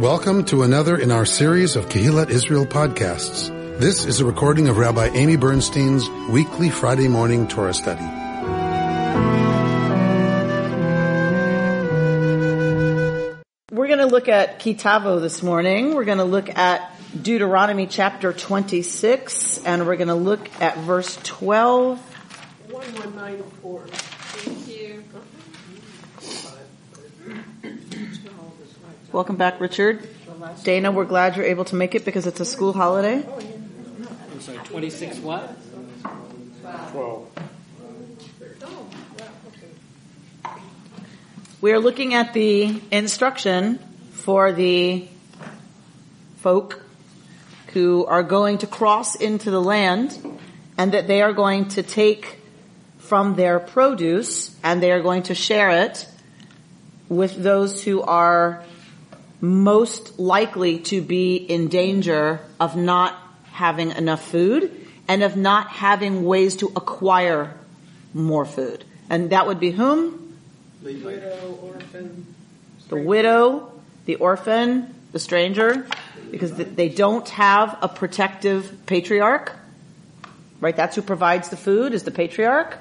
Welcome to another in our series of Kehillat Israel podcasts. This is a recording of Rabbi Amy Bernstein's weekly Friday morning Torah study. We're going to look at Kitavo this morning. We're going to look at Deuteronomy chapter 26, and we're going to look at verse 12. 1194. Thank you. Welcome back, Richard. Dana, we're glad you're able to make it because it's a school holiday. I'm sorry, 26 what? 12. We are looking at the instruction for the folk who are going to cross into the land, and that they are going to take from their produce and they are going to share it with those who are most likely to be in danger of not having enough food and of not having ways to acquire more food. And that would be whom? The widow, orphan, stranger. The widow, the orphan, the stranger, because they don't have a protective patriarch, right? That's who provides the food, is the patriarch,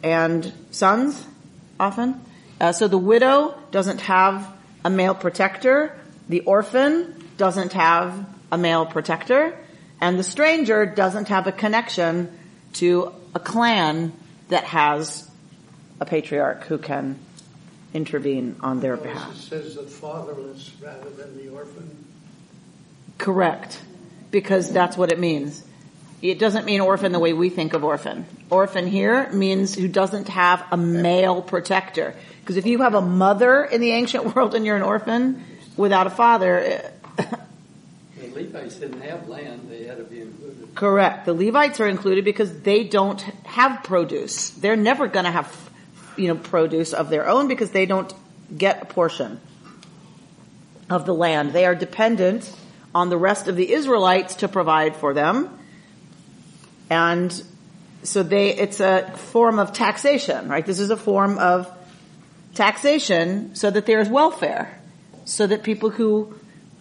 and sons often. So the widow doesn't have a male protector, the orphan doesn't have a male protector, and the stranger doesn't have a connection to a clan that has a patriarch who can intervene on their behalf. It says the fatherless rather than the orphan. Correct, because that's what it means. It doesn't mean orphan the way we think of orphan. Orphan here means who doesn't have a male protector. Because if you have a mother in the ancient world and you're an orphan without a father... The Levites didn't have land. They had to be included. Correct. The Levites are included because they don't have produce. They're never going to have, produce of their own because they don't get a portion of the land. They are dependent on the rest of the Israelites to provide for them. And so it's a form of taxation, right? This is a form of taxation so that there is welfare, so that people who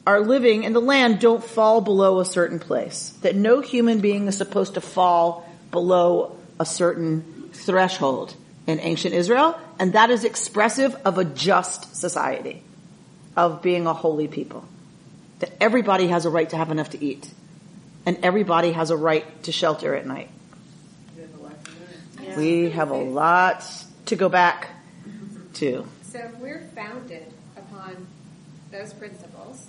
are living in the land don't fall below a certain place, that no human being is supposed to fall below a certain threshold in ancient Israel. And that is expressive of a just society, of being a holy people, that everybody has a right to have enough to eat. And everybody has a right to shelter at night. We have a lot to go back to. So we're founded upon those principles.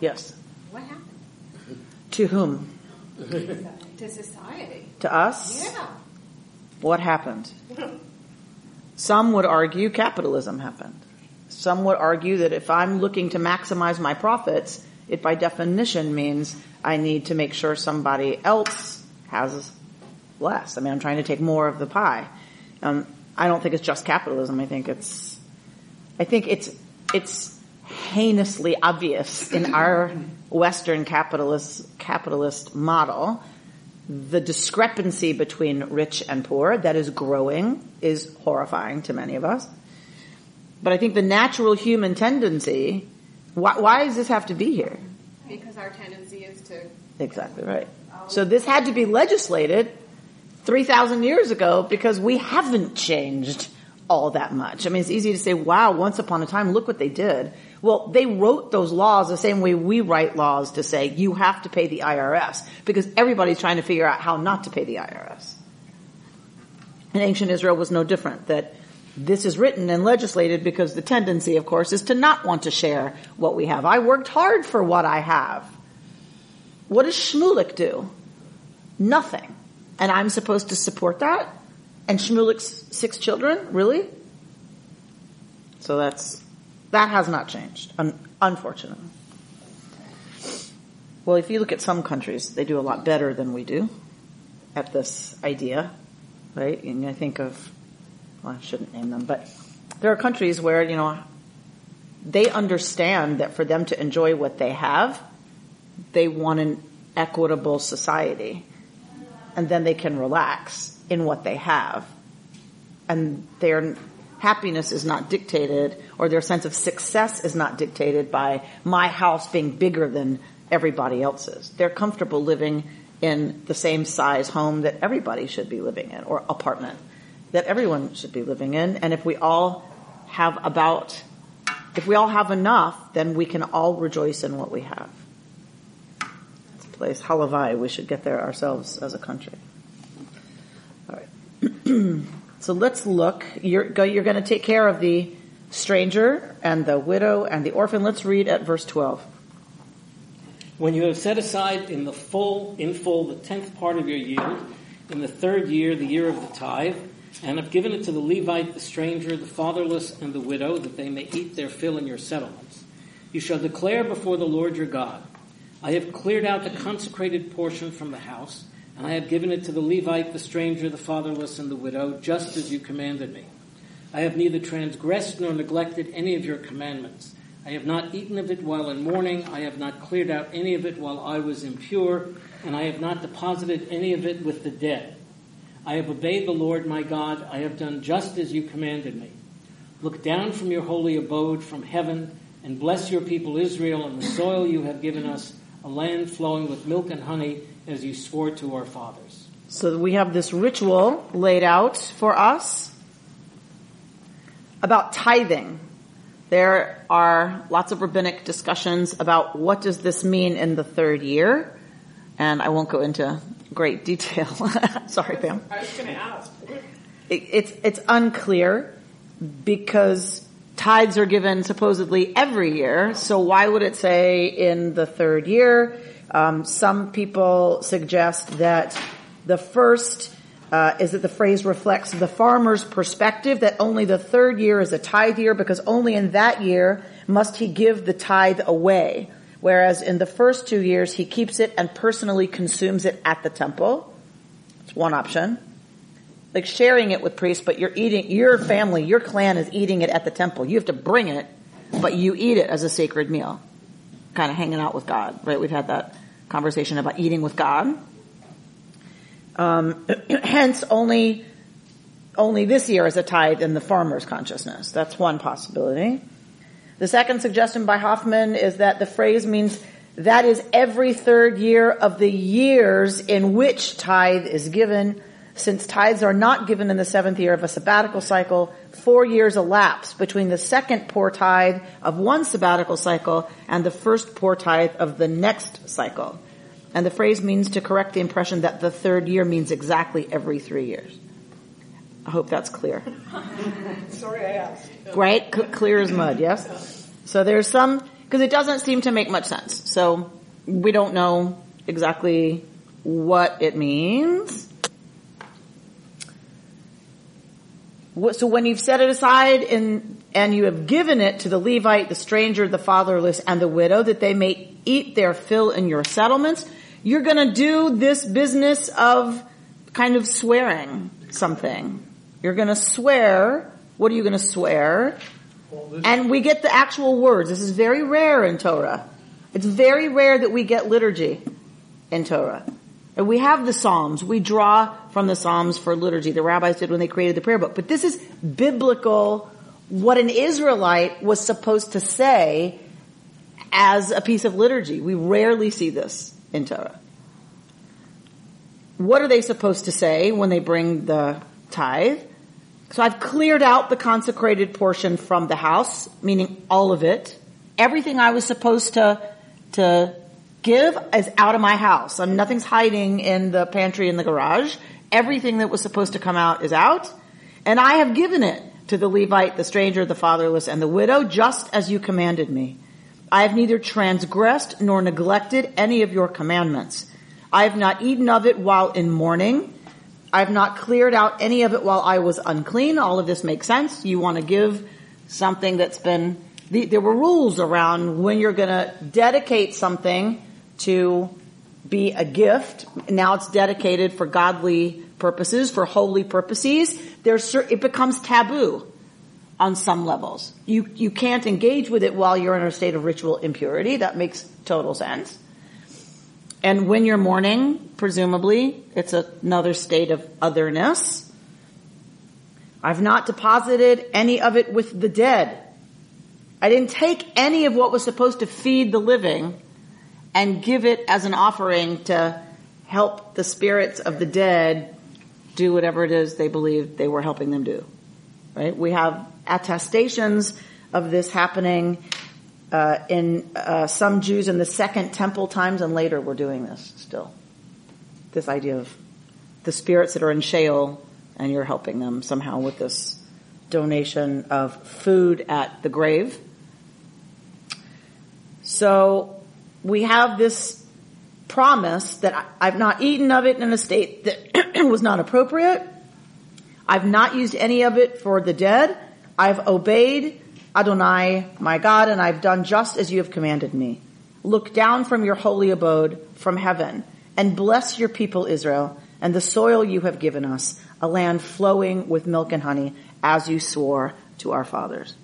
Yes. What happened? To whom? To society. To us? Yeah. What happened? Some would argue capitalism happened. Some would argue that if I'm looking to maximize my profits, it by definition means I need to make sure somebody else has less. I'm trying to take more of the pie. I don't think it's just capitalism. I think it's heinously obvious in our Western capitalist model, the discrepancy between rich and poor that is growing is horrifying to many of us. But I think the natural human tendency, why does this have to be here? Because our tendency is to... Exactly right. So this had to be legislated 3,000 years ago because we haven't changed all that much. It's easy to say, wow, once upon a time, look what they did. Well, they wrote those laws the same way we write laws to say you have to pay the IRS, because everybody's trying to figure out how not to pay the IRS. And ancient Israel was no different, that this is written and legislated because the tendency, of course, is to not want to share what we have. I worked hard for what I have. What does Shmulik do? Nothing. And I'm supposed to support that? And Shmulik's 6 children? Really? So that has not changed, unfortunately. Well, if you look at some countries, they do a lot better than we do at this idea, right? And I think of... Well, I shouldn't name them, but there are countries where, they understand that for them to enjoy what they have, they want an equitable society. And then they can relax in what they have. And they happiness is not dictated, or their sense of success is not dictated by my house being bigger than everybody else's. They're comfortable living in the same size home that everybody should be living in, or apartment that everyone should be living in. And if we all have enough, then we can all rejoice in what we have. That's a place, Halavai, we should get there ourselves as a country. All right. So let's look. You're going to take care of the stranger and the widow and the orphan. Let's read at verse 12. When you have set aside in full the 10th part of your yield, in the third year, the year of the tithe, and have given it to the Levite, the stranger, the fatherless, and the widow, that they may eat their fill in your settlements, you shall declare before the Lord your God, I have cleared out the consecrated portion from the house, and I have given it to the Levite, the stranger, the fatherless, and the widow, just as you commanded me. I have neither transgressed nor neglected any of your commandments. I have not eaten of it while in mourning. I have not cleared out any of it while I was impure, and I have not deposited any of it with the dead. I have obeyed the Lord my God. I have done just as you commanded me. Look down from your holy abode from heaven and bless your people Israel and the soil you have given us, a land flowing with milk and honey, as you swore to our fathers. So we have this ritual laid out for us about tithing. There are lots of rabbinic discussions about what does this mean in the third year, and I won't go into great detail. Sorry, Pam. I was going to ask. It's unclear because tithes are given supposedly every year. So why would it say in the third year? Some people suggest that the first is that the phrase reflects the farmer's perspective, that only the third year is a tithe year because only in that year must he give the tithe away. Whereas in the first 2 years, he keeps it and personally consumes it at the temple. It's one option. Like sharing it with priests, but your family, your clan is eating it at the temple. You have to bring it, but you eat it as a sacred meal. Kind of hanging out with God, right? We've had that conversation about eating with God. Hence, only this year is a tithe in the farmer's consciousness. That's one possibility. The second suggestion by Hoffman is that the phrase means that is every third year of the years in which tithe is given. Since tithes are not given in the seventh year of a sabbatical cycle, 4 years elapse between the second poor tithe of one sabbatical cycle and the first poor tithe of the next cycle. And the phrase means to correct the impression that the third year means exactly every 3 years. I hope that's clear. Sorry I asked. Right? Clear as mud, yes? So there's some, because it doesn't seem to make much sense. So we don't know exactly what it means. So when you've set it aside and you have given it to the Levite, the stranger, the fatherless, and the widow, that they may eat their fill in your settlements, you're going to do this business of kind of swearing something. You're going to swear. What are you going to swear? And we get the actual words. This is very rare in Torah. It's very rare that we get liturgy in Torah. And we have the Psalms. We draw from the Psalms for liturgy. The rabbis did when they created the prayer book. But this is biblical, what an Israelite was supposed to say as a piece of liturgy. We rarely see this in Torah. What are they supposed to say when they bring the tithe? So I've cleared out the consecrated portion from the house, meaning all of it. Everything I was supposed to give is out of my house. Nothing's hiding in the pantry in the garage. Everything that was supposed to come out is out. And I have given it to the Levite, the stranger, the fatherless, and the widow, just as you commanded me. I have neither transgressed nor neglected any of your commandments. I have not eaten of it while in mourning. I have not cleared out any of it while I was unclean. All of this makes sense. You want to give something that's been... There were rules around when you're going to dedicate something to be a gift. Now it's dedicated for godly purposes, for holy purposes. It becomes taboo on some levels. You can't engage with it while you're in a state of ritual impurity. That makes total sense. And when you're mourning, presumably, it's another state of otherness. I've not deposited any of it with the dead. I didn't take any of what was supposed to feed the living and give it as an offering to help the spirits of the dead do whatever it is they believed they were helping them do. Right? We have attestations of this happening in some Jews in the Second Temple times, and later we're doing this still. This idea of the spirits that are in Sheol, and you're helping them somehow with this donation of food at the grave. So we have this promise that I've not eaten of it in a state that was not appropriate. I've not used any of it for the dead. I've obeyed Adonai, my God, and I've done just as you have commanded me. Look down from your holy abode from heaven and bless your people Israel and the soil you have given us, a land flowing with milk and honey, as you swore to our fathers.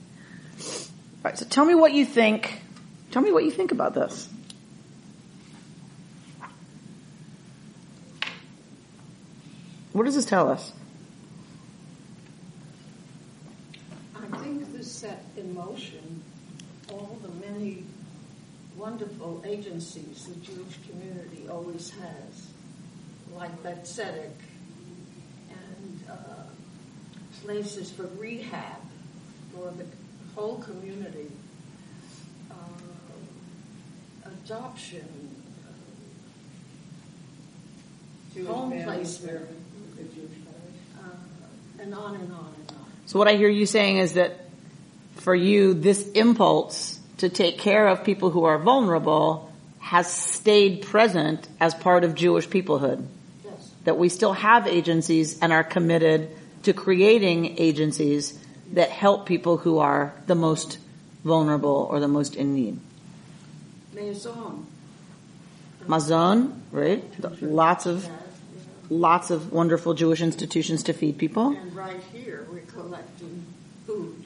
All right, so tell me what you think. Tell me what you think about this. What does this tell us? I think this set in motion all the many wonderful agencies the Jewish community always has, like Bet Cedric and places for rehab for the whole community, adoption, home placement, and on and on and on. So what I hear you saying is that for you, this impulse to take care of people who are vulnerable has stayed present as part of Jewish peoplehood. Yes. That we still have agencies and are committed to creating agencies that help people who are the most vulnerable or the most in need. Mazon, right? Lots of wonderful Jewish institutions to feed people. And right here we're collecting food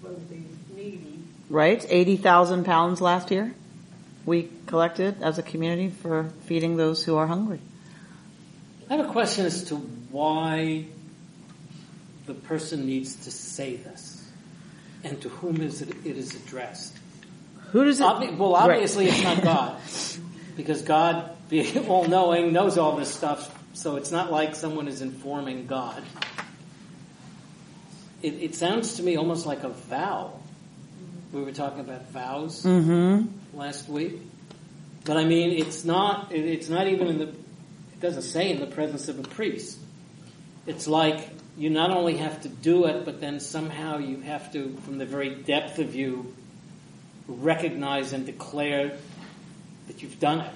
for the needy. Right, 80,000 pounds last year we collected as a community for feeding those who are hungry. I have a question as to why the person needs to say this, and to whom is it is addressed. Who does it? Obviously, right. It's not God, because God, being all-knowing, knows all this stuff. So it's not like someone is informing God. It sounds to me almost like a vow. We were talking about vows last week, but I mean, it's not even in the. It doesn't say in the presence of a priest. It's like you not only have to do it, but then somehow you have to, from the very depth of you, recognize and declare that you've done it.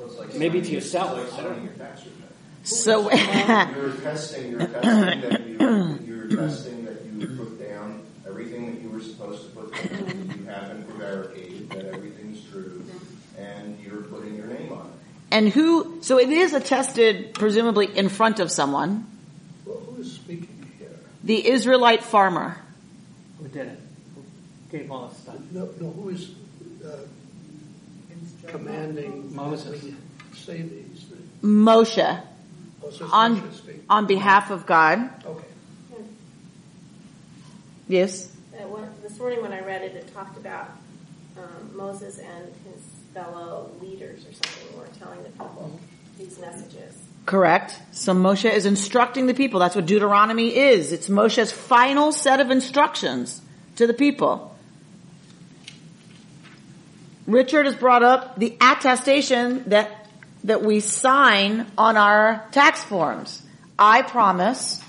So it's like maybe to yourself. It's like signing your tax return. So you're attesting that you put down everything that you were supposed to put down, that you haven't prevaricated, that everything's true, and you're putting your name on it. And who? So it is attested, presumably, in front of someone. Well, who is speaking here? The Israelite farmer. Who did it? Gave all stuff. No, who is commanding Moses to say these things? Moshe. On behalf of God. Okay. Hmm. Yes? This morning when I read it, it talked about Moses and his fellow leaders or something were telling the people these messages. Correct. So Moshe is instructing the people. That's what Deuteronomy is. It's Moshe's final set of instructions to the people. Richard has brought up the attestation that we sign on our tax forms. I promise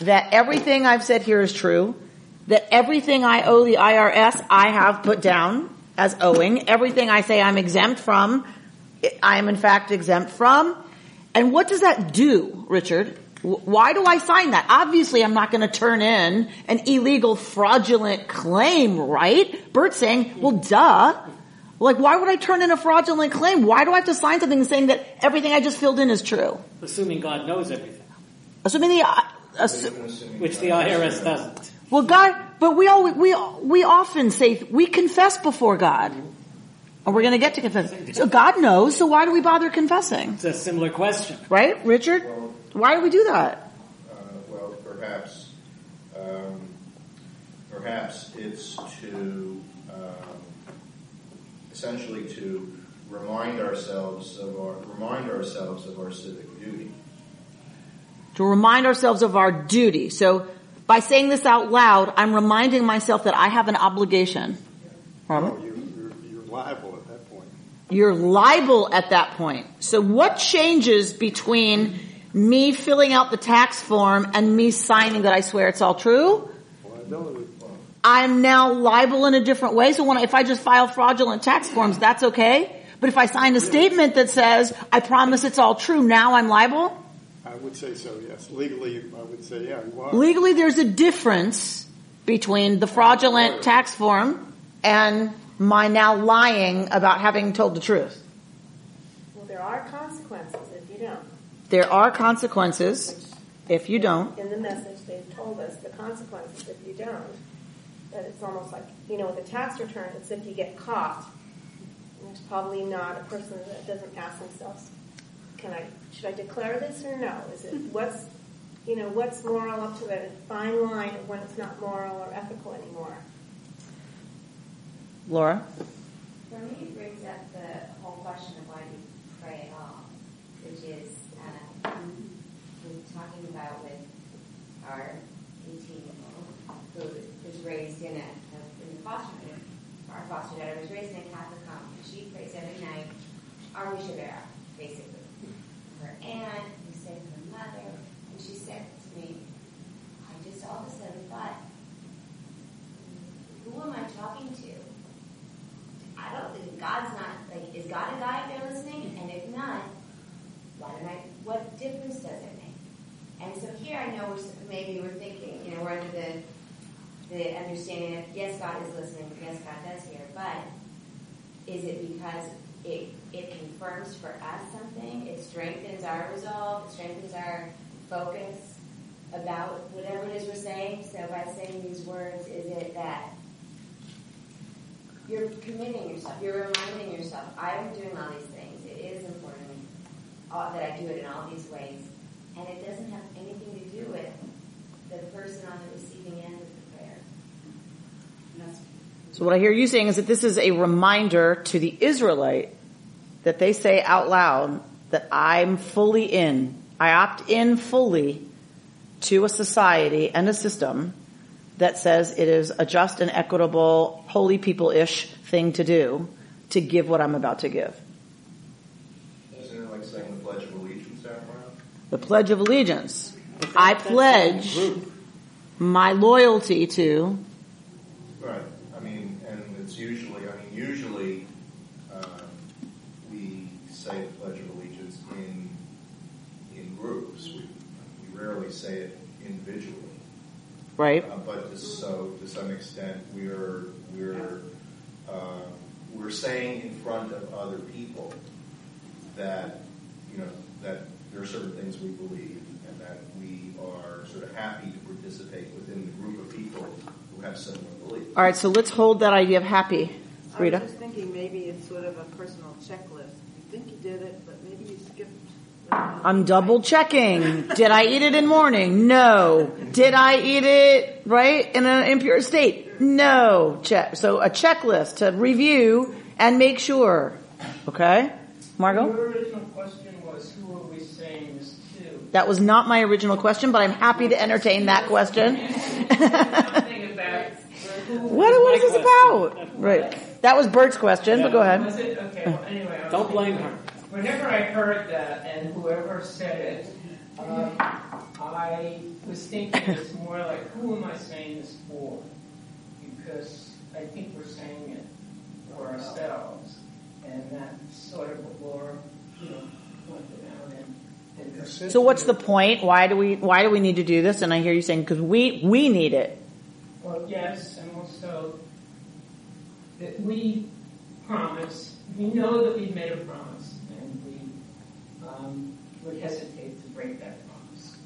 that everything I've said here is true, that everything I owe the IRS I have put down as owing, everything I say I'm exempt from, I am in fact exempt from. And what does that do, Richard? Why do I sign that? Obviously, I'm not going to turn in an illegal, fraudulent claim, right? Bert's saying, well, duh. Like, why would I turn in a fraudulent claim? Why do I have to sign something saying that everything I just filled in is true? Assuming God knows everything. Which the IRS doesn't. Well, God, but we often say we confess before God. And we're going to get to confess. So God knows, so why do we bother confessing? It's a similar question. Right, Richard? Well, why do we do that? Well, perhaps perhaps it's to essentially to remind ourselves of our civic duty. To remind ourselves of our duty. So by saying this out loud, I'm reminding myself that I have an obligation. No, you're liable at that point. You're liable at that point. So what changes between me filling out the tax form and me signing that I swear it's all true? Liability. I'm now liable in a different way. So if I just file fraudulent tax forms, that's okay. But if I sign a statement that says, I promise it's all true, now I'm liable? I would say so, yes. Legally, I would say, yeah, you are. Legally, there's a difference between the fraudulent tax form and my now lying about having told the truth. Well, there are consequences if you don't. There are consequences if you don't. In the message, they've told us the consequences if you don't. But it's almost like, with a tax return, it's if you get caught. And there's probably not a person that doesn't ask themselves, should I declare this or no? Is it what's moral up to the fine line of when it's not moral or ethical anymore? Laura? For me, it brings up the whole question of why do you pray at all, which is we're talking about with our 18-year-old who was raised in the foster home. Our foster daughter was raised in a Catholic home. She prays every night, Our Shavera, basically. Her aunt, who said her mother, and she said to me, I just all of a sudden thought, who am I talking to? I don't think God's is God a guy if they're listening? And if not, what difference does it make? And so here I know we're thinking, we're under the understanding of, yes, God is listening, yes, God does hear, but is it because it confirms for us something, it strengthens our resolve, it strengthens our focus about whatever it is we're saying? So by saying these words, is it that you're committing yourself, you're reminding yourself, I am doing all these things, it is important that I do it in all these ways, and it doesn't have anything to do with the person on the receiving end of the prayer. So what I hear you saying is that this is a reminder to the Israelite that they say out loud that I'm fully in. I opt in fully to a society and a system that says it is a just and equitable, holy people-ish thing to do to give what I'm about to give. Isn't it like saying the Pledge of Allegiance out loud? The Pledge of Allegiance. I pledge my loyalty to... Right. Usually, we say the Pledge of Allegiance in groups. We rarely say it individually, right? But to some extent, we're saying in front of other people that that there are certain things we believe, and that we are sort of happy to participate within the group of people who have similar beliefs. All right, so let's hold that idea of happy. Rita? I was just thinking maybe it's sort of a personal checklist. You think you did it, but maybe you skipped. I'm double checking. Did I eat it in morning? No. Did I eat it, in an impure state? No. So a checklist to review and make sure. Okay? Margot? Your original question was, who are we saying this to? That was not my original question, but I'm happy to entertain that question. What is this about? Right. That was Bert's question, but go ahead. Was it? Okay, well, anyway. Don't blame her. Whenever I heard that, and whoever said it, I was thinking it's more like, who am I saying this for? Because I think we're saying it for ourselves, and that's sort of what Laura, went down and so what's the point? Why do we need to do this? And I hear you saying, because we need it. Well, yes, and also that we know that we've made a promise, and we would hesitate to break that promise.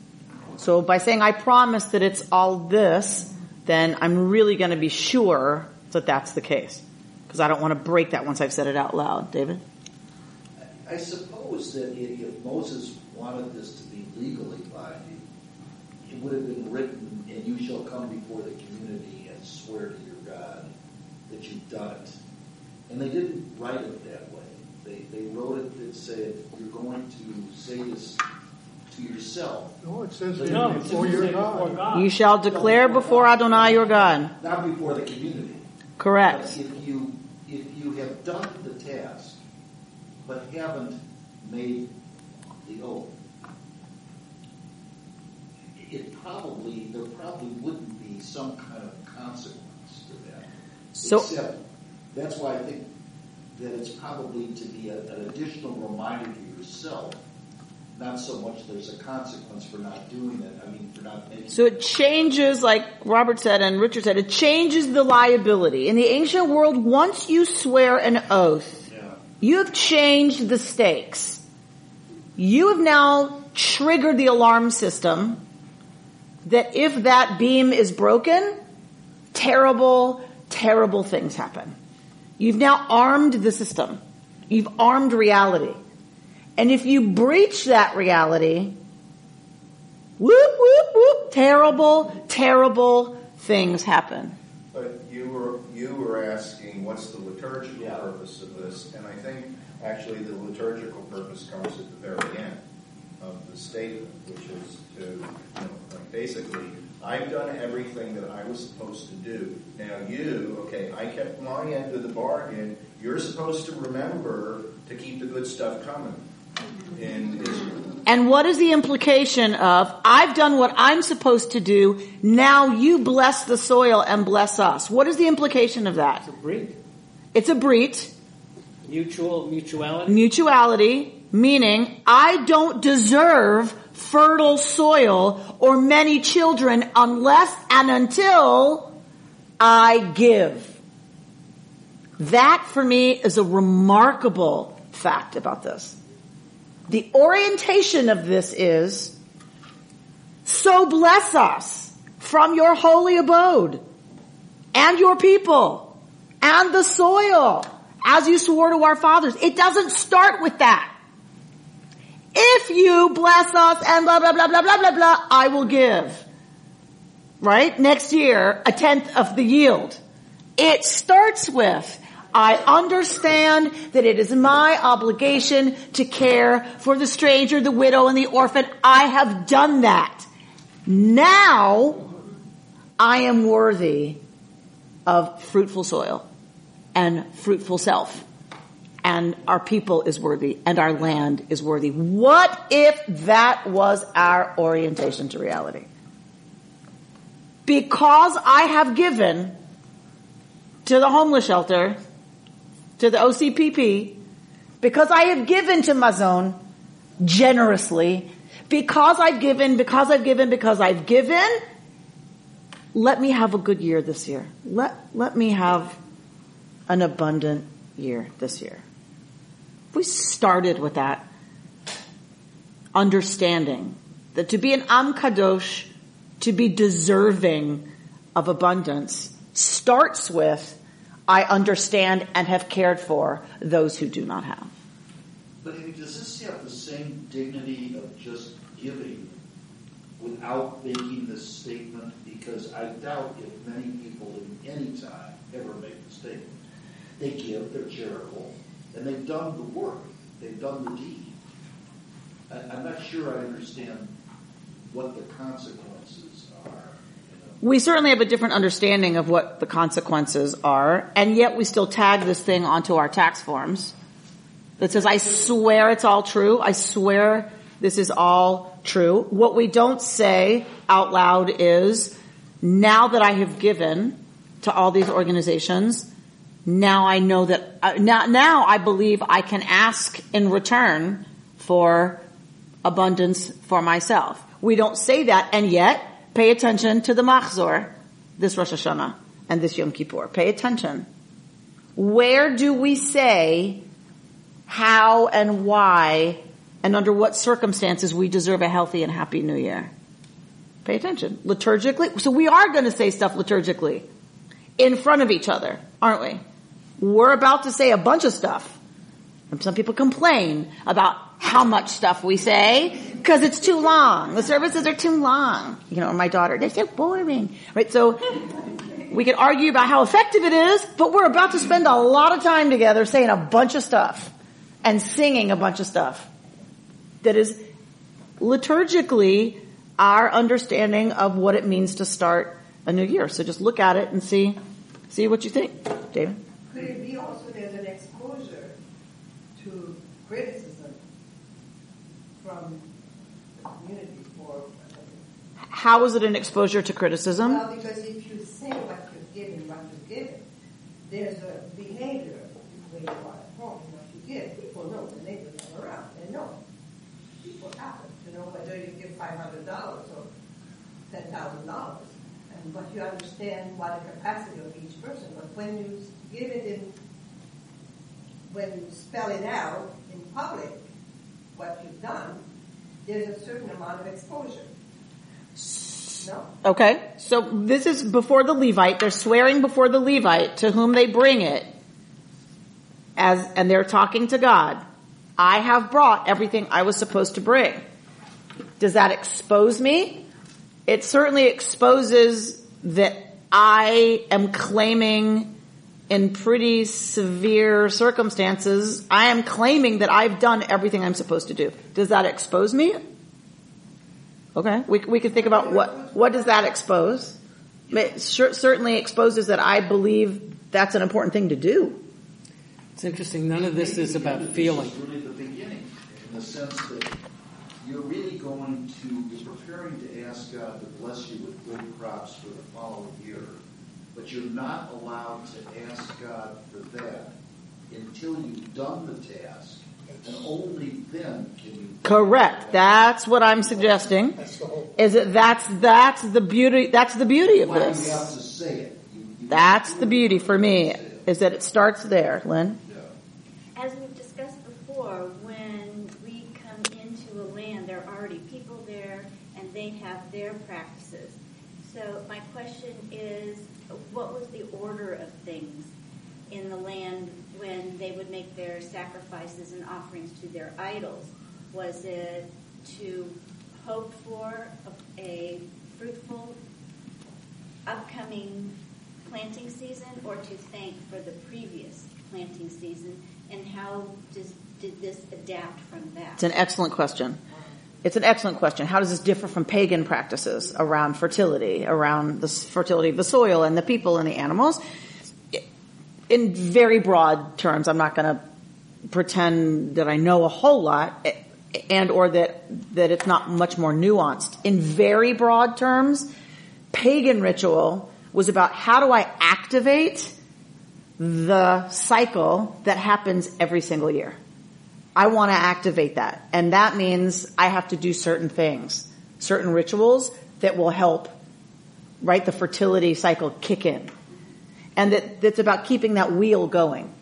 So by saying, I promise that it's all this, then I'm really going to be sure that that's the case, because I don't want to break that once I've said it out loud. David? I suppose that if Moses wanted this to be legally binding, it would have been written, and you shall come before the community and swear to your God that you've done it. And they didn't write it that way. They wrote it that said, you're going to say this to yourself. No, it says before your God. You shall declare before Adonai your God. Not before the community. Correct. But if you have done the task, but haven't made the oath, there probably wouldn't be some kind of consequence to that. So, except, that's why I think that it's probably to be an additional reminder to yourself, not so much there's a consequence for not doing it, for not making it. So it changes, like Robert said and Richard said, it changes the liability. In the ancient world, once you swear an oath, you have changed the stakes. You have now triggered the alarm system that if that beam is broken, terrible, terrible things happen. You've now armed the system. You've armed reality. And if you breach that reality, whoop, whoop, whoop, terrible, terrible things happen. But you were asking what's the liturgical purpose of this, and I think actually the liturgical purpose comes at the very end of the statement, which is to basically, I've done everything that I was supposed to do. Now I kept my end of the bargain. You're supposed to remember to keep the good stuff coming in Israel. And what is the implication of, I've done what I'm supposed to do, now you bless the soil and bless us? What is the implication of that? It's a brit. It's a brit. Mutuality. Mutuality, meaning I don't deserve fertile soil or many children unless and until I give. That, for me, is a remarkable fact about this. The orientation of this is, so bless us from your holy abode and your people and the soil as you swore to our fathers. It doesn't start with that. If you bless us and blah, blah, blah, blah, blah, blah, blah, I will give. Right? Next year, 1/10 of the yield. It starts with, I understand that it is my obligation to care for the stranger, the widow, and the orphan. I have done that. Now, I am worthy of fruitful soil and fruitful self. And our people is worthy, and our land is worthy. What if that was our orientation to reality? Because I have given to the homeless shelter, to the OCPP, because I have given to Mazon generously, because I've given, let me have a good year this year. Let me have an abundant year this year. If we started with that understanding that to be an Am Kadosh, to be deserving of abundance, starts with, I understand and have cared for those who do not have. But does this have the same dignity of just giving without making this statement? Because I doubt if many people in any time ever make the statement. They give, they're charitable, and they've done the work. They've done the deed. I'm not sure I understand what the consequences are. We certainly have a different understanding of what the consequences are, and yet we still tag this thing onto our tax forms that says, I swear it's all true. I swear this is all true. What we don't say out loud is, now that I have given to all these organizations, now I know that, now I believe I can ask in return for abundance for myself. We don't say that, and yet, pay attention to the Machzor, this Rosh Hashanah, and this Yom Kippur. Pay attention. Where do we say how and why and under what circumstances we deserve a healthy and happy New Year? Pay attention. Liturgically. So we are going to say stuff liturgically in front of each other, aren't we? We're about to say a bunch of stuff. And some people complain about how much stuff we say because it's too long. The services are too long. You know, my daughter, they're so boring. Right? So we could argue about how effective it is, but we're about to spend a lot of time together saying a bunch of stuff and singing a bunch of stuff that is liturgically our understanding of what it means to start a new year. So just look at it and see what you think. David? Could it be also there's an exposure to criticism from the community for... How is it an exposure to criticism? Well, because if you say what you're given, there's a behavior when you are at home. What you give, people know. The neighbors are around. They know. People happen to know whether you give $500 or $10,000. And what you understand what the capacity of each person. But when you give it in, when you spell it out in public, what you've done, there's a certain amount of exposure. No? Okay. So this is before the Levite. They're swearing before the Levite to whom they bring it. And they're talking to God. I have brought everything I was supposed to bring. Does that expose me? It certainly exposes that I am claiming in pretty severe circumstances, I am claiming that I've done everything I'm supposed to do. Does that expose me? Okay. We can think about what does that expose? It certainly exposes that I believe that's an important thing to do. It's interesting. None of this is about feeling. This is really the beginning, in the sense that you're really you're preparing to ask God to bless you with good crops for the following year, but you're not allowed to ask God for that until you've done the task, and only then can you... Correct. That's what I'm suggesting. That's the whole thing. That's the beauty of this. You have to say it. That's the beauty for me, is that it starts there, Lynn. Yeah. As we've discussed before, when we come into a land, there are already people there, and they have their practices. So my question is, what was the order of things in the land when they would make their sacrifices and offerings to their idols? Was it to hope for a fruitful upcoming planting season, or to thank for the previous planting season? And how did this adapt from that? It's an excellent question. How does this differ from pagan practices around fertility, around the fertility of the soil and the people and the animals? In very broad terms, I'm not going to pretend that I know a whole lot and or that it's not much more nuanced. In very broad terms, pagan ritual was about how do I activate the cycle that happens every single year. I want to activate that. And that means I have to do certain things, certain rituals that will help, right, the fertility cycle kick in. And that's about keeping that wheel going.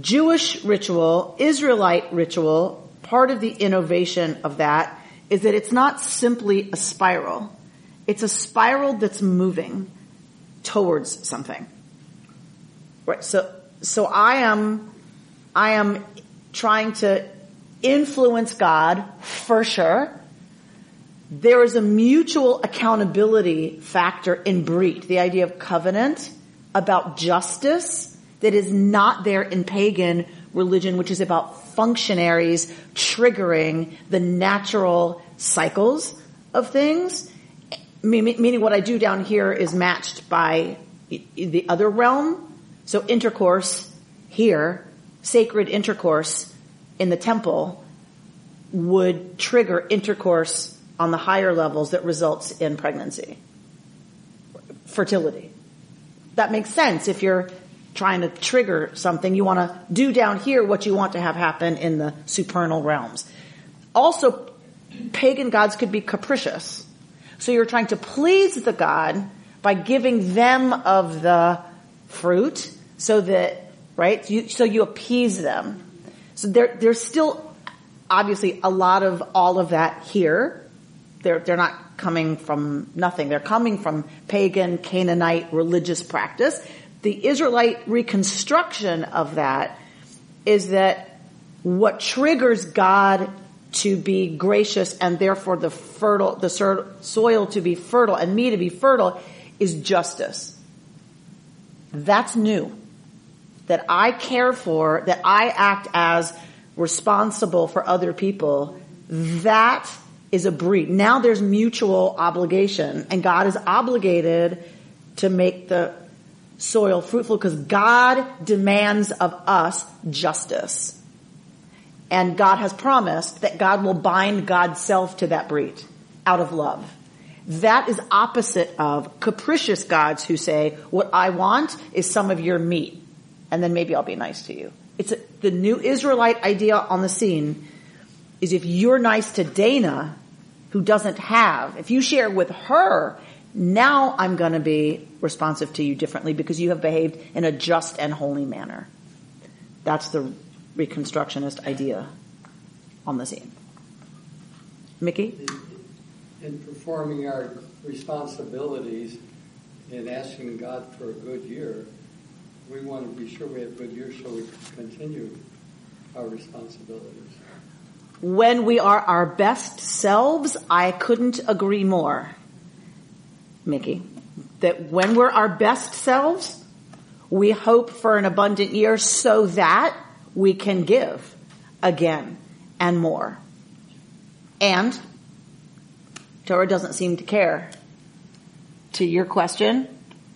Jewish ritual, Israelite ritual, part of the innovation of that is that it's not simply a spiral. It's a spiral that's moving towards something. Right? So I am trying to influence God, for sure. There is a mutual accountability factor in Brit, the idea of covenant, about justice, that is not there in pagan religion, which is about functionaries triggering the natural cycles of things, meaning what I do down here is matched by the other realm. So intercourse here, sacred intercourse in the temple, would trigger intercourse on the higher levels that results in pregnancy, fertility. That makes sense. If you're trying to trigger something, you want to do down here what you want to have happen in the supernal realms. Also, pagan gods could be capricious. So you're trying to please the god by giving them of the fruit so that... Right? So you appease them. So there's still obviously a lot of all of that here. They're not coming from nothing. They're coming from pagan, Canaanite religious practice. The Israelite reconstruction of that is that what triggers God to be gracious and therefore the soil to be fertile and me to be fertile is justice. That's new. That I care for, that I act as responsible for other people, that is a breach. Now there's mutual obligation, and God is obligated to make the soil fruitful because God demands of us justice. And God has promised that God will bind God's self to that breed out of love. That is opposite of capricious gods who say, what I want is some of your meat, and then maybe I'll be nice to you. It's the new Israelite idea on the scene is if you're nice to Dana, who doesn't have, if you share with her, now I'm going to be responsive to you differently because you have behaved in a just and holy manner. That's the Reconstructionist idea on the scene. Mickey? In performing our responsibilities and asking God for a good year, we want to be sure we have good years so we can continue our responsibilities. When we are our best selves, I couldn't agree more, Mickey, that when we're our best selves, we hope for an abundant year so that we can give again and more. And Torah doesn't seem to care. To your question,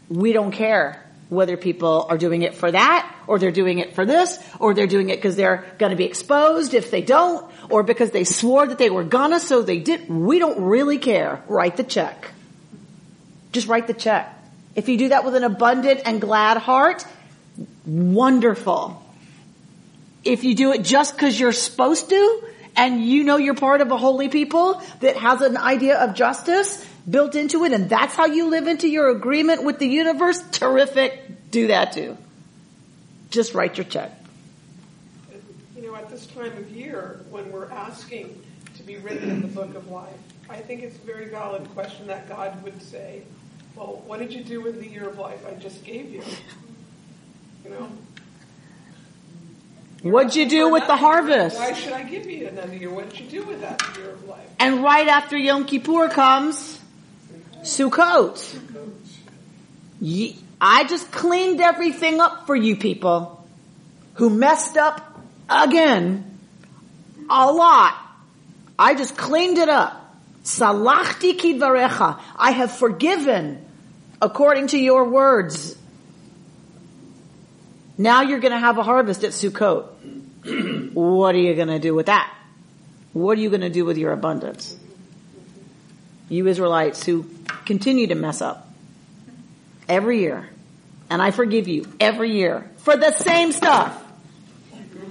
we don't care whether people are doing it for that, or they're doing it for this, or they're doing it because they're going to be exposed if they don't, or because they swore that they were gonna, so they did. We don't really care. Write the check. Just write the check. If you do that with an abundant and glad heart, wonderful. If you do it just because you're supposed to, and you know you're part of a holy people that has an idea of justice built into it, and that's how you live into your agreement with the universe, terrific, do that too. Just write your check. You know, at this time of year, when we're asking to be written in the book of life, I think it's a very valid question that God would say, well, what did you do with the year of life I just gave you? You know? What'd you do with the harvest? Why should I give you another year? What'd you do with that year of life? And right after Yom Kippur comes Sukkot. I just cleaned everything up for you people who messed up again a lot. I just cleaned it up. Salachti kidvarecha. I have forgiven according to your words. Now you're going to have a harvest at Sukkot. What are you going to do with that? What are you going to do with your abundance? You Israelites who continue to mess up every year. And I forgive you every year for the same stuff. Where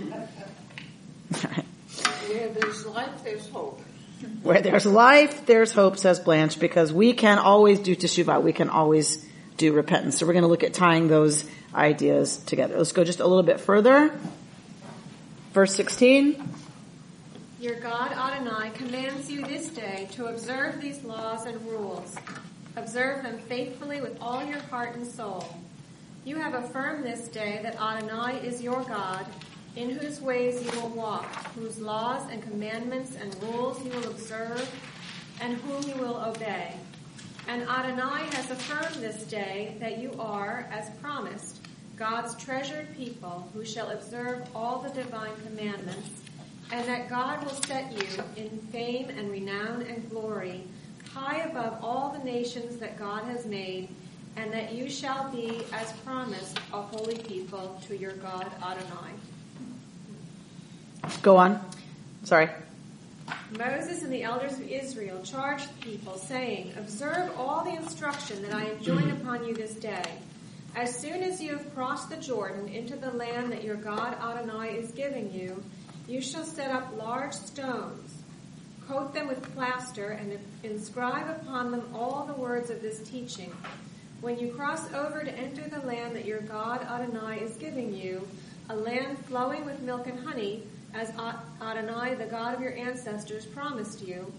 there's life, there's hope. Where there's life, there's hope, says Blanche, because we can always do Teshuvah. We can always do repentance. So we're going to look at tying those ideas together. Let's go just a little bit further. Verse 16. Your God Adonai commands you this day to observe these laws and rules. Observe them faithfully with all your heart and soul. You have affirmed this day that Adonai is your God, in whose ways you will walk, whose laws and commandments and rules you will observe, and whom you will obey. And Adonai has affirmed this day that you are, as promised, God's treasured people who shall observe all the divine commandments, and that God will set you in fame and renown and glory, high above all the nations that God has made, and that you shall be, as promised, a holy people to your God Adonai. Go on. Sorry. Moses and the elders of Israel charged the people, saying, observe all the instruction that I enjoin upon you this day. As soon as you have crossed the Jordan into the land that your God Adonai is giving you, you shall set up large stones, coat them with plaster, and inscribe upon them all the words of this teaching. When you cross over to enter the land that your God Adonai is giving you, a land flowing with milk and honey, as Adonai, the God of your ancestors, promised you,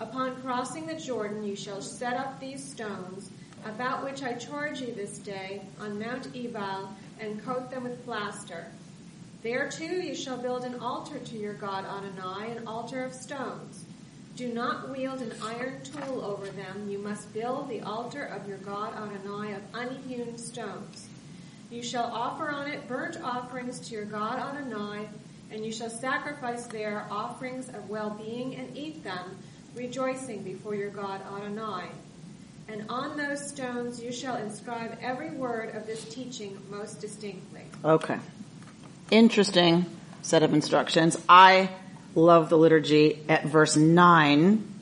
upon crossing the Jordan you shall set up these stones, about which I charge you this day, on Mount Ebal, and coat them with plaster. There too you shall build an altar to your God Adonai, an altar of stones. Do not wield an iron tool over them. You must build the altar of your God Adonai of unhewn stones. You shall offer on it burnt offerings to your God Adonai, and you shall sacrifice there offerings of well-being and eat them, rejoicing before your God Adonai. And on those stones you shall inscribe every word of this teaching most distinctly. Okay. Interesting set of instructions. I love the liturgy at verse 9.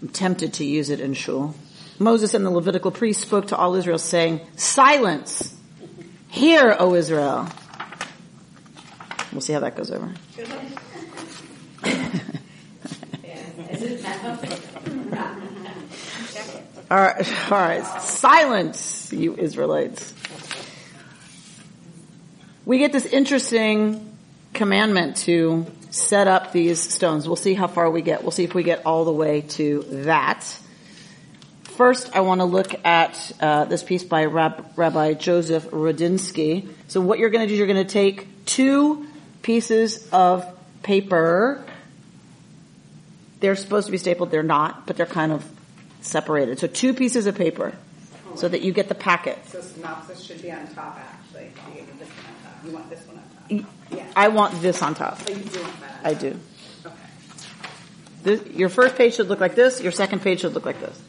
I'm tempted to use it in shul. Moses and the Levitical priests spoke to all Israel, saying, "Silence! Hear, O Israel." We'll see how that goes over. All right. Silence, you Israelites. We get this interesting commandment to set up these stones. We'll see how far we get. We'll see if we get all the way to that. First, I want to look at this piece by Rabbi Joseph Rudinsky. So what you're going to do is you're going to take two pieces of paper. They're supposed to be stapled. They're not, but they're kind of separated. So two pieces of paper so that you get the packet. So synopsis should be on top, actually. You want this one on top. Yeah. I want this on top. So you do want that on top. I do. Okay. Your first page should look like this. Your second page should look like this.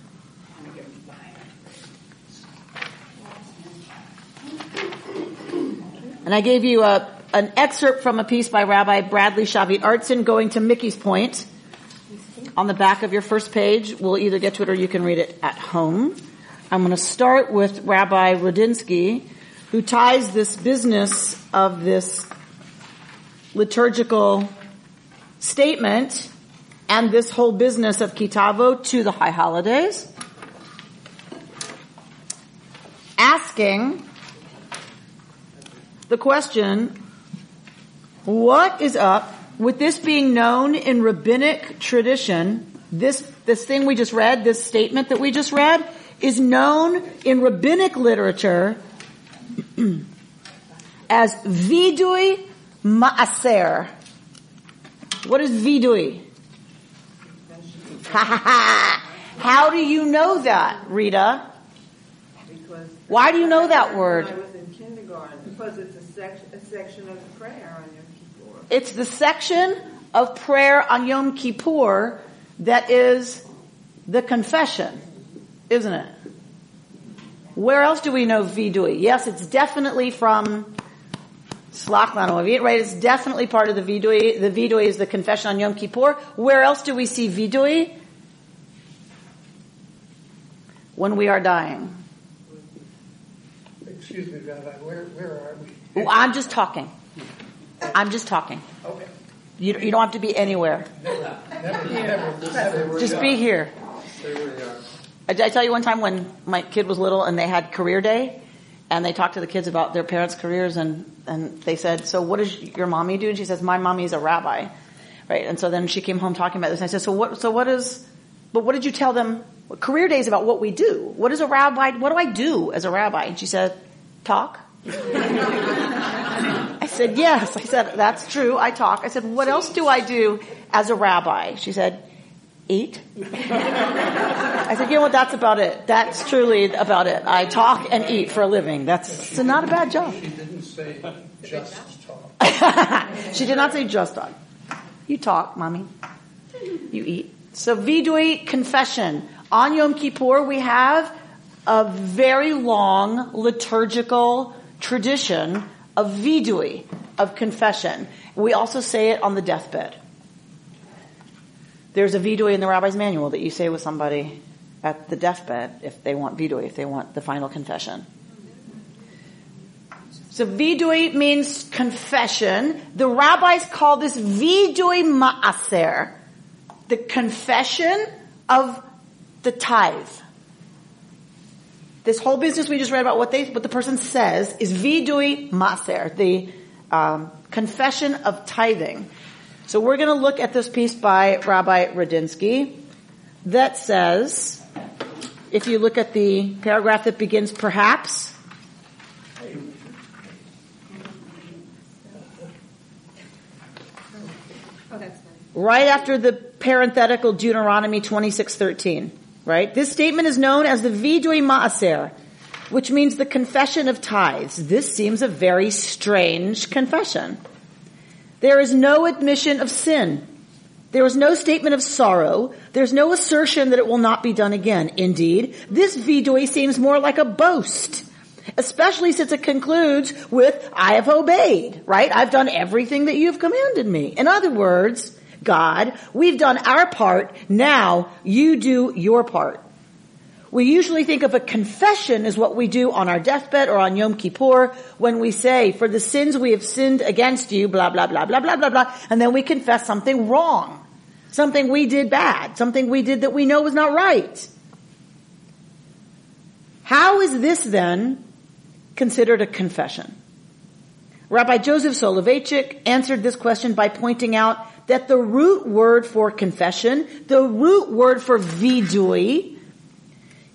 And I gave you an excerpt from a piece by Rabbi Bradley Shavit Artson going to Mickey's point. On the back of your first page, we'll either get to it or you can read it at home. I'm going to start with Rabbi Rudinsky, who ties this business of this liturgical statement and this whole business of Kitavo to the high holidays, asking the question, what is up with this being known in rabbinic tradition? This thing we just read, this statement that we just read, is known in rabbinic literature as vidui ma'aser. What is vidui? How do you know that, Rita? Why do you know that word? I was in kindergarten because it's a section of the prayer on Yom Kippur. It's the section of prayer on Yom Kippur that is the confession, isn't it? Where else do we know vidui? Yes, it's definitely from Slach, right? It's definitely part of the vidui. The vidui is the confession on Yom Kippur. Where else do we see vidui? When we are dying. Excuse me, Rabbi, where are we? I'm just talking. Okay. You don't have to be anywhere. Never. Just be here. Did I tell you one time when my kid was little and they had career day and they talked to the kids about their parents' careers and they said, "So what does your mommy do?" And she says, "My mommy's a rabbi." Right? And so then she came home talking about this and I said, but what did you tell them? Well, career day is about what we do. What is a rabbi? What do I do as a rabbi? And she said, "Talk." I said, "Yes." I said, "That's true. I talk." I said, "What else do I do as a rabbi?" She said, "Eat." I said, "You know what? That's about it. That's truly about it. I talk and eat for a living. That's not a bad job." She didn't say just talk. She did not say just talk. You talk, mommy. You eat. So vidui, confession. On Yom Kippur, we have a very long liturgical tradition of vidui, of confession. We also say it on the deathbed. There's a vidui in the Rabbi's Manual that you say with somebody at the deathbed if they want vidui, if they want the final confession. So vidui means confession. The rabbis call this vidui ma'aser, the confession of the tithe. This whole business we just read about what the person says is vidui ma'aser, the confession of tithing. So we're going to look at this piece by Rabbi Rudinsky that says, if you look at the paragraph that begins, perhaps, right after the parenthetical Deuteronomy 26:13, right? This statement is known as the vidui ma'aser, which means the confession of tithes. This seems a very strange confession. There is no admission of sin. There is no statement of sorrow. There's no assertion that it will not be done again. Indeed, this vidui seems more like a boast, especially since it concludes with, I have obeyed, right? I've done everything that you've commanded me. In other words, God, we've done our part. Now you do your part. We usually think of a confession as what we do on our deathbed or on Yom Kippur when we say, for the sins we have sinned against you, blah, blah, blah, blah, blah, blah, blah. And then we confess something wrong, something we did bad, something we did that we know was not right. How is this then considered a confession? Rabbi Joseph Soloveitchik answered this question by pointing out that the root word for confession, the root word for vidui,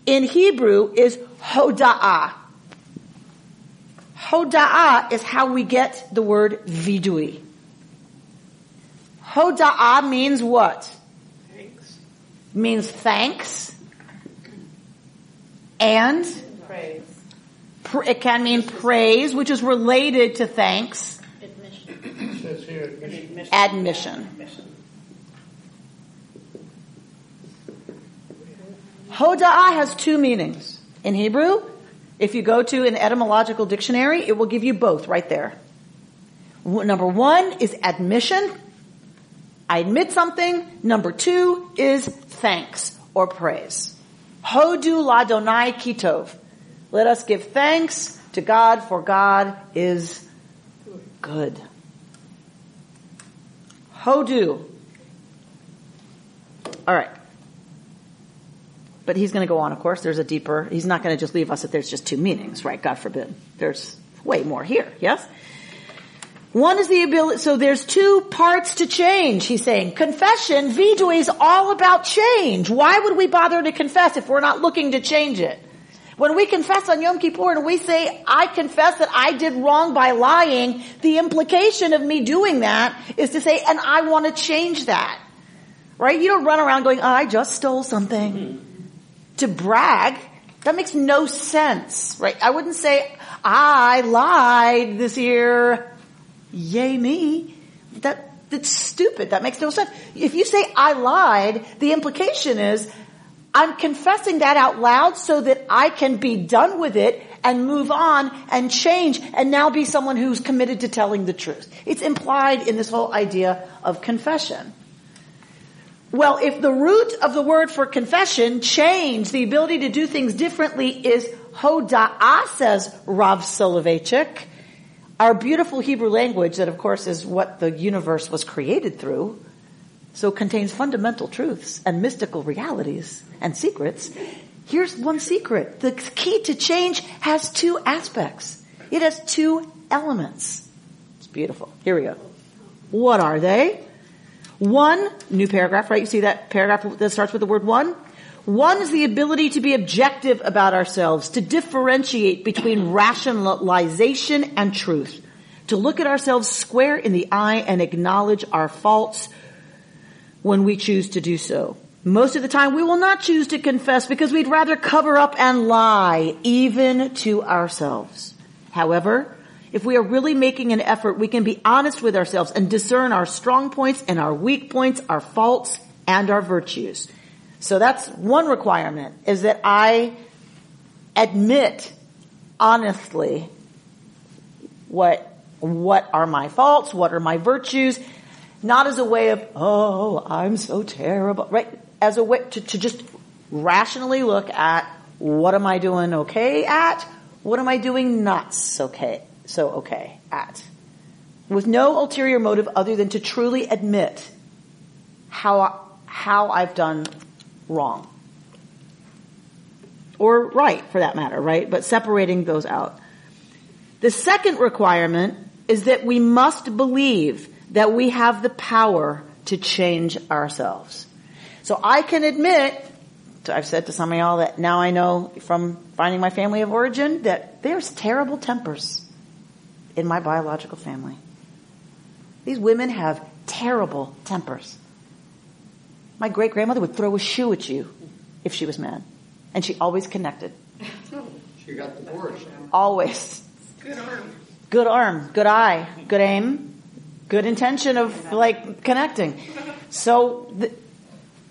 in Hebrew is Hoda'ah. Hoda'ah is how we get the word vidui. Hoda'ah means what? Thanks. Means thanks. And? Praise. It can mean praise, which is related to thanks. Admission. It says here admission. Admission. Hoda'ah has two meanings. In Hebrew, if you go to an etymological dictionary, it will give you both right there. Number one is admission. I admit something. Number two is thanks or praise. Hodu la Adonai kitov. Let us give thanks to God, for God is good. Hodu. All right. But he's going to go on, of course. There's a deeper... He's not going to just leave us that there's just two meanings, right? God forbid. There's way more here, yes? One is the ability... So there's two parts to change, he's saying. Confession, vidui, is all about change. Why would we bother to confess if we're not looking to change it? When we confess on Yom Kippur and we say, I confess that I did wrong by lying, the implication of me doing that is to say, and I want to change that, right? You don't run around going, oh, I just stole something. Mm-hmm. To brag, that makes no sense, right? I wouldn't say, I lied this year, yay me. That's stupid. That makes no sense. If you say, I lied, the implication is, I'm confessing that out loud so that I can be done with it and move on and change and now be someone who's committed to telling the truth. It's implied in this whole idea of confession. Well, if the root of the word for confession, change, the ability to do things differently, is hoda'ah, says Rav Soloveitchik, our beautiful Hebrew language that, of course, is what the universe was created through, so contains fundamental truths and mystical realities and secrets. Here's one secret. The key to change has two aspects. It has two elements. It's beautiful. Here we go. What are they? One, new paragraph, right? You see that paragraph that starts with the word one? One is the ability to be objective about ourselves, to differentiate between rationalization and truth, to look at ourselves square in the eye and acknowledge our faults when we choose to do so. Most of the time, we will not choose to confess because we'd rather cover up and lie, even to ourselves. However, if we are really making an effort, we can be honest with ourselves and discern our strong points and our weak points, our faults and our virtues. So that's one requirement, is that I admit honestly what are my faults, what are my virtues, not as a way of, oh, I'm so terrible, right? As a way to just rationally look at what am I doing okay at, what am I doing not okay at, with no ulterior motive other than to truly admit how I've done wrong, or right for that matter, right? But separating those out. The second requirement is that we must believe that we have the power to change ourselves. So I can admit, I've said to some of y'all that now I know from finding my family of origin, that there's terrible tempers in my biological family. These women have terrible tempers. My great-grandmother would throw a shoe at you if she was mad. And she always connected. She got divorced. Always. Good arm. Good arm. Good eye. Good aim. Good intention of, like, connecting. So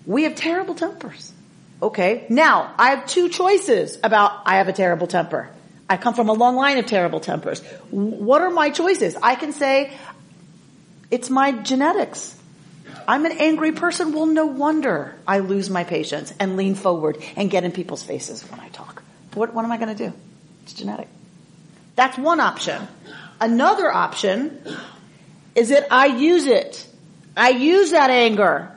we have terrible tempers. Okay. Now, I have two choices about I have a terrible temper. I come from a long line of terrible tempers. What are my choices? I can say, it's my genetics. I'm an angry person. Well, no wonder I lose my patience and lean forward and get in people's faces when I talk. What am I going to do? It's genetic. That's one option. Another option is that I use it. I use that anger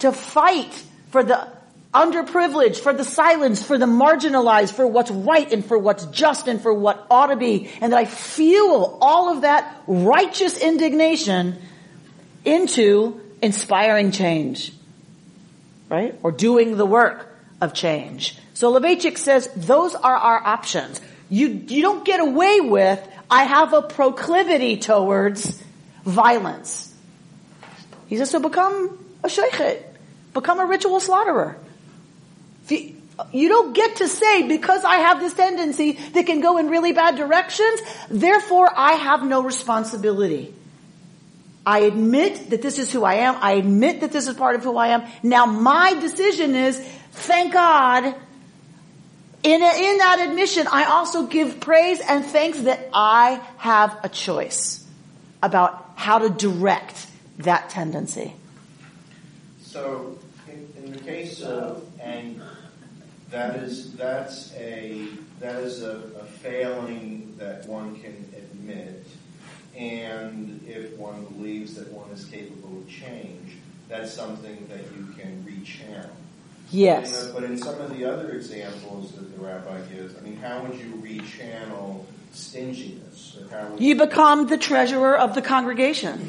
to fight for the underprivileged, for the silenced, for the marginalized, for what's right and for what's just and for what ought to be. And that I fuel all of that righteous indignation into inspiring change, right? Or doing the work of change. So Soloveitchik says those are our options. You don't get away with, I have a proclivity towards violence. He says, so become a shochet. Become a ritual slaughterer. You don't get to say, because I have this tendency that can go in really bad directions, therefore I have no responsibility. I admit that this is who I am. I admit that this is part of who I am. Now my decision is, thank God, in that admission, I also give praise and thanks that I have a choice about how to direct that tendency. So, in the case of anger, that is a failing that one can admit, and if one believes that one is capable of change, that's something that you can rechannel. Yes. But in some of the other examples that the rabbi gives, I mean, how would you rechannel stinginess? Or how would you become the treasurer of the congregation.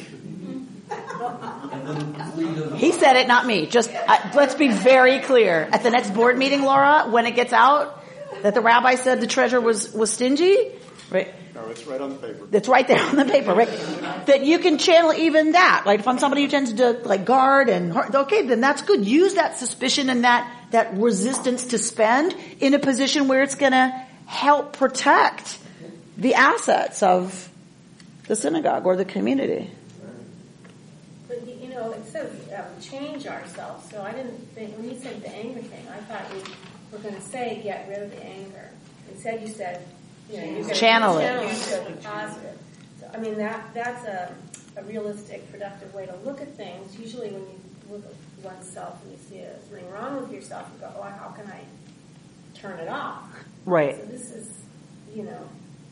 He said it, not me. Just let's be very clear. At the next board meeting, Laura, when it gets out that the rabbi said the treasurer was stingy, right? No, it's right on the paper. It's right there on the paper, right? That you can channel even that. Like if I'm somebody who tends to like guard and okay, then that's good. Use that suspicion and that resistance to spend in a position where it's going to help protect the assets of the synagogue or the community. It says change ourselves. So I didn't think, when you said the anger thing, I thought we were going to say get rid of the anger. Instead you said, you're going to channel it to the positive. So, I mean, that's a realistic, productive way to look at things. Usually when you look at oneself and you see there's something wrong with yourself, you go, oh, how can I turn it off? Right. So this is,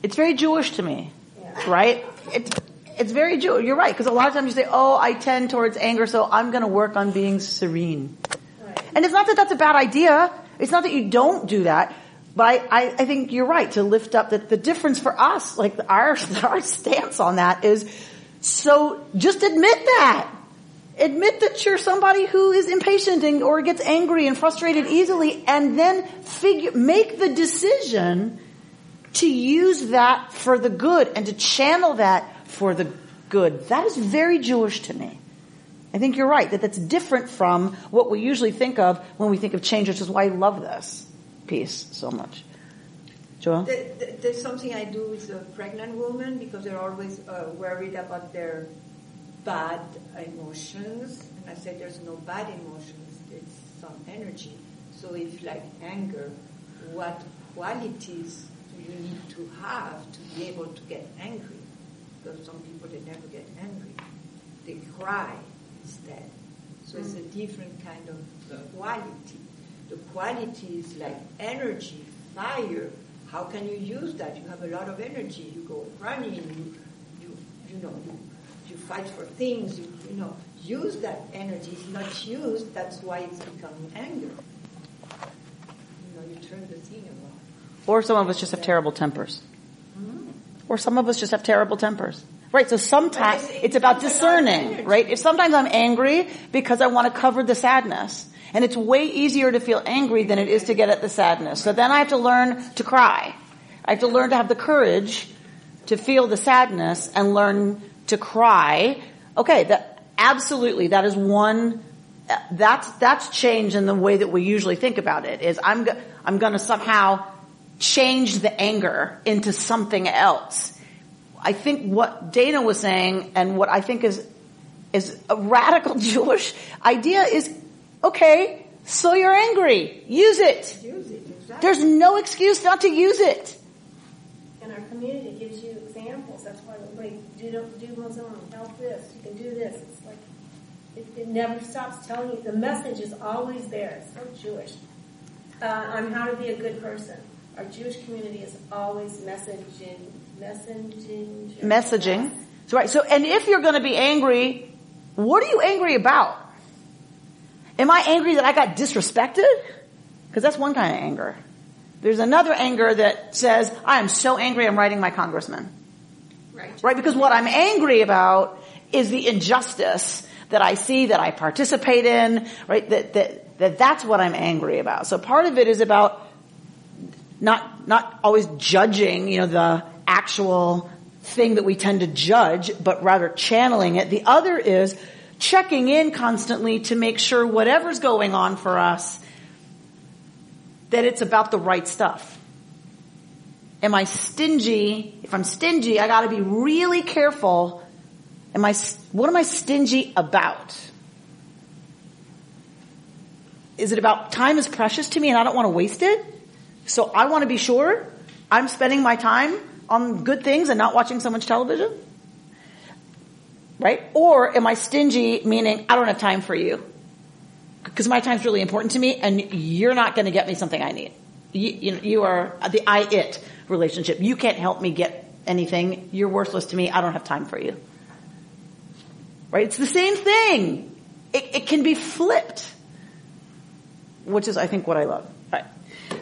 It's very Jewish to me, yeah. Right? It's very Jewish. You're right, because a lot of times you say, oh, I tend towards anger, so I'm going to work on being serene. Right. And it's not that that's a bad idea. It's not that you don't do that. But I think you're right to lift up that the difference for us, like our stance on that is, so just admit that. Admit that you're somebody who is impatient or gets angry and frustrated easily, and then make the decision to use that for the good and to channel that for the good. That is very Jewish to me. I think you're right, that's different from what we usually think of when we think of change, which is why I love this piece so much. Joelle? There's something I do with a pregnant woman because they're always worried about their bad emotions. And I say there's no bad emotions. It's some energy. So if like anger, what qualities do you need to have to be able to get angry? Because some people, they never get angry. They cry instead. So it's a different kind of quality. The quality is like energy, fire. How can you use that? You have a lot of energy. You go running. You fight for things. You use that energy. It's not used. That's why it's becoming anger. You turn the thing around. Or some of us just have terrible tempers. Or some of us just have terrible tempers. Right, so sometimes it's about discerning, right? If sometimes I'm angry because I want to cover the sadness. And it's way easier to feel angry than it is to get at the sadness. So then I have to learn to cry. I have to learn to have the courage to feel the sadness and learn to cry. Okay, absolutely, that is one That's change in the way that we usually think about it, is I'm going to somehow change the anger into something else. I think what Dana was saying, and what I think is a radical Jewish idea, is, okay, so you're angry. Use it. Use it, exactly. There's no excuse not to use it. And our community gives you examples. That's why we do Mazon, help this, you can do this. It's like, it never stops telling you. The message is always there. It's so Jewish. On how to be a good person. Our Jewish community is always messaging. So, right. So, and if you're going to be angry, what are you angry about? Am I angry that I got disrespected? Because that's one kind of anger. There's another anger that says, I am so angry I'm writing my congressman. Right. Right? Because what I'm angry about is the injustice that I see, that I participate in, right? That's what I'm angry about. So part of it is about not always judging, the actual thing that we tend to judge, but rather channeling it. The other is checking in constantly to make sure whatever's going on for us, that it's about the right stuff. Am I stingy? If I'm stingy, I got to be really careful. What am I stingy about? Is it about time is precious to me and I don't want to waste it? So I want to be sure I'm spending my time on good things and not watching so much television? Right? Or am I stingy, meaning I don't have time for you? Because my time's really important to me and you're not going to get me something I need. You are the I-it relationship. You can't help me get anything. You're worthless to me. I don't have time for you. Right? It's the same thing. It can be flipped, which is, I think, what I love. All right.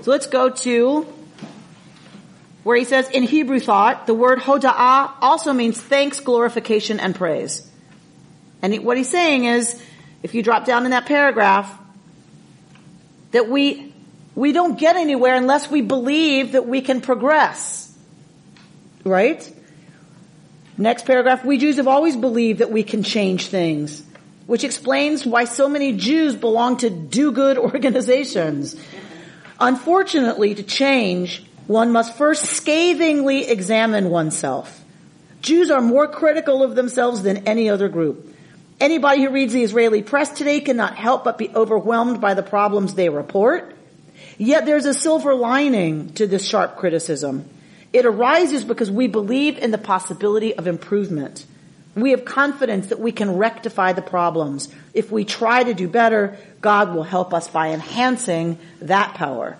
So let's go to where he says, in Hebrew thought, the word Hoda'ah also means thanks, glorification, and praise. And what he's saying is, if you drop down in that paragraph, that we don't get anywhere unless we believe that we can progress. Right? Next paragraph, we Jews have always believed that we can change things, which explains why so many Jews belong to do-good organizations. Unfortunately, to change, one must first scathingly examine oneself. Jews are more critical of themselves than any other group. Anybody who reads the Israeli press today cannot help but be overwhelmed by the problems they report. Yet there's a silver lining to this sharp criticism. It arises because we believe in the possibility of improvement. We have confidence that we can rectify the problems. If we try to do better, God will help us by enhancing that power.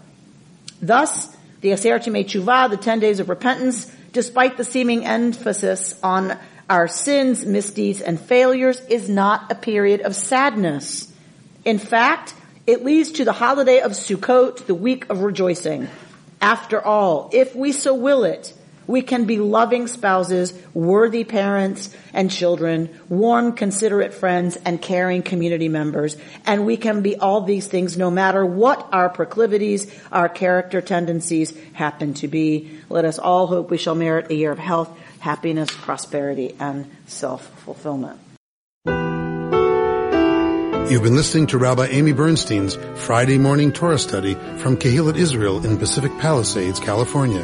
Thus, the Aseret Yemei Tshuva, the 10 days of repentance, despite the seeming emphasis on our sins, misdeeds, and failures, is not a period of sadness. In fact, it leads to the holiday of Sukkot, the week of rejoicing. After all, if we so will it, we can be loving spouses, worthy parents and children, warm, considerate friends, and caring community members. And we can be all these things no matter what our proclivities, our character tendencies happen to be. Let us all hope we shall merit a year of health, happiness, prosperity, and self-fulfillment. You've been listening to Rabbi Amy Bernstein's Friday Morning Torah Study from Kehillat Israel in Pacific Palisades, California.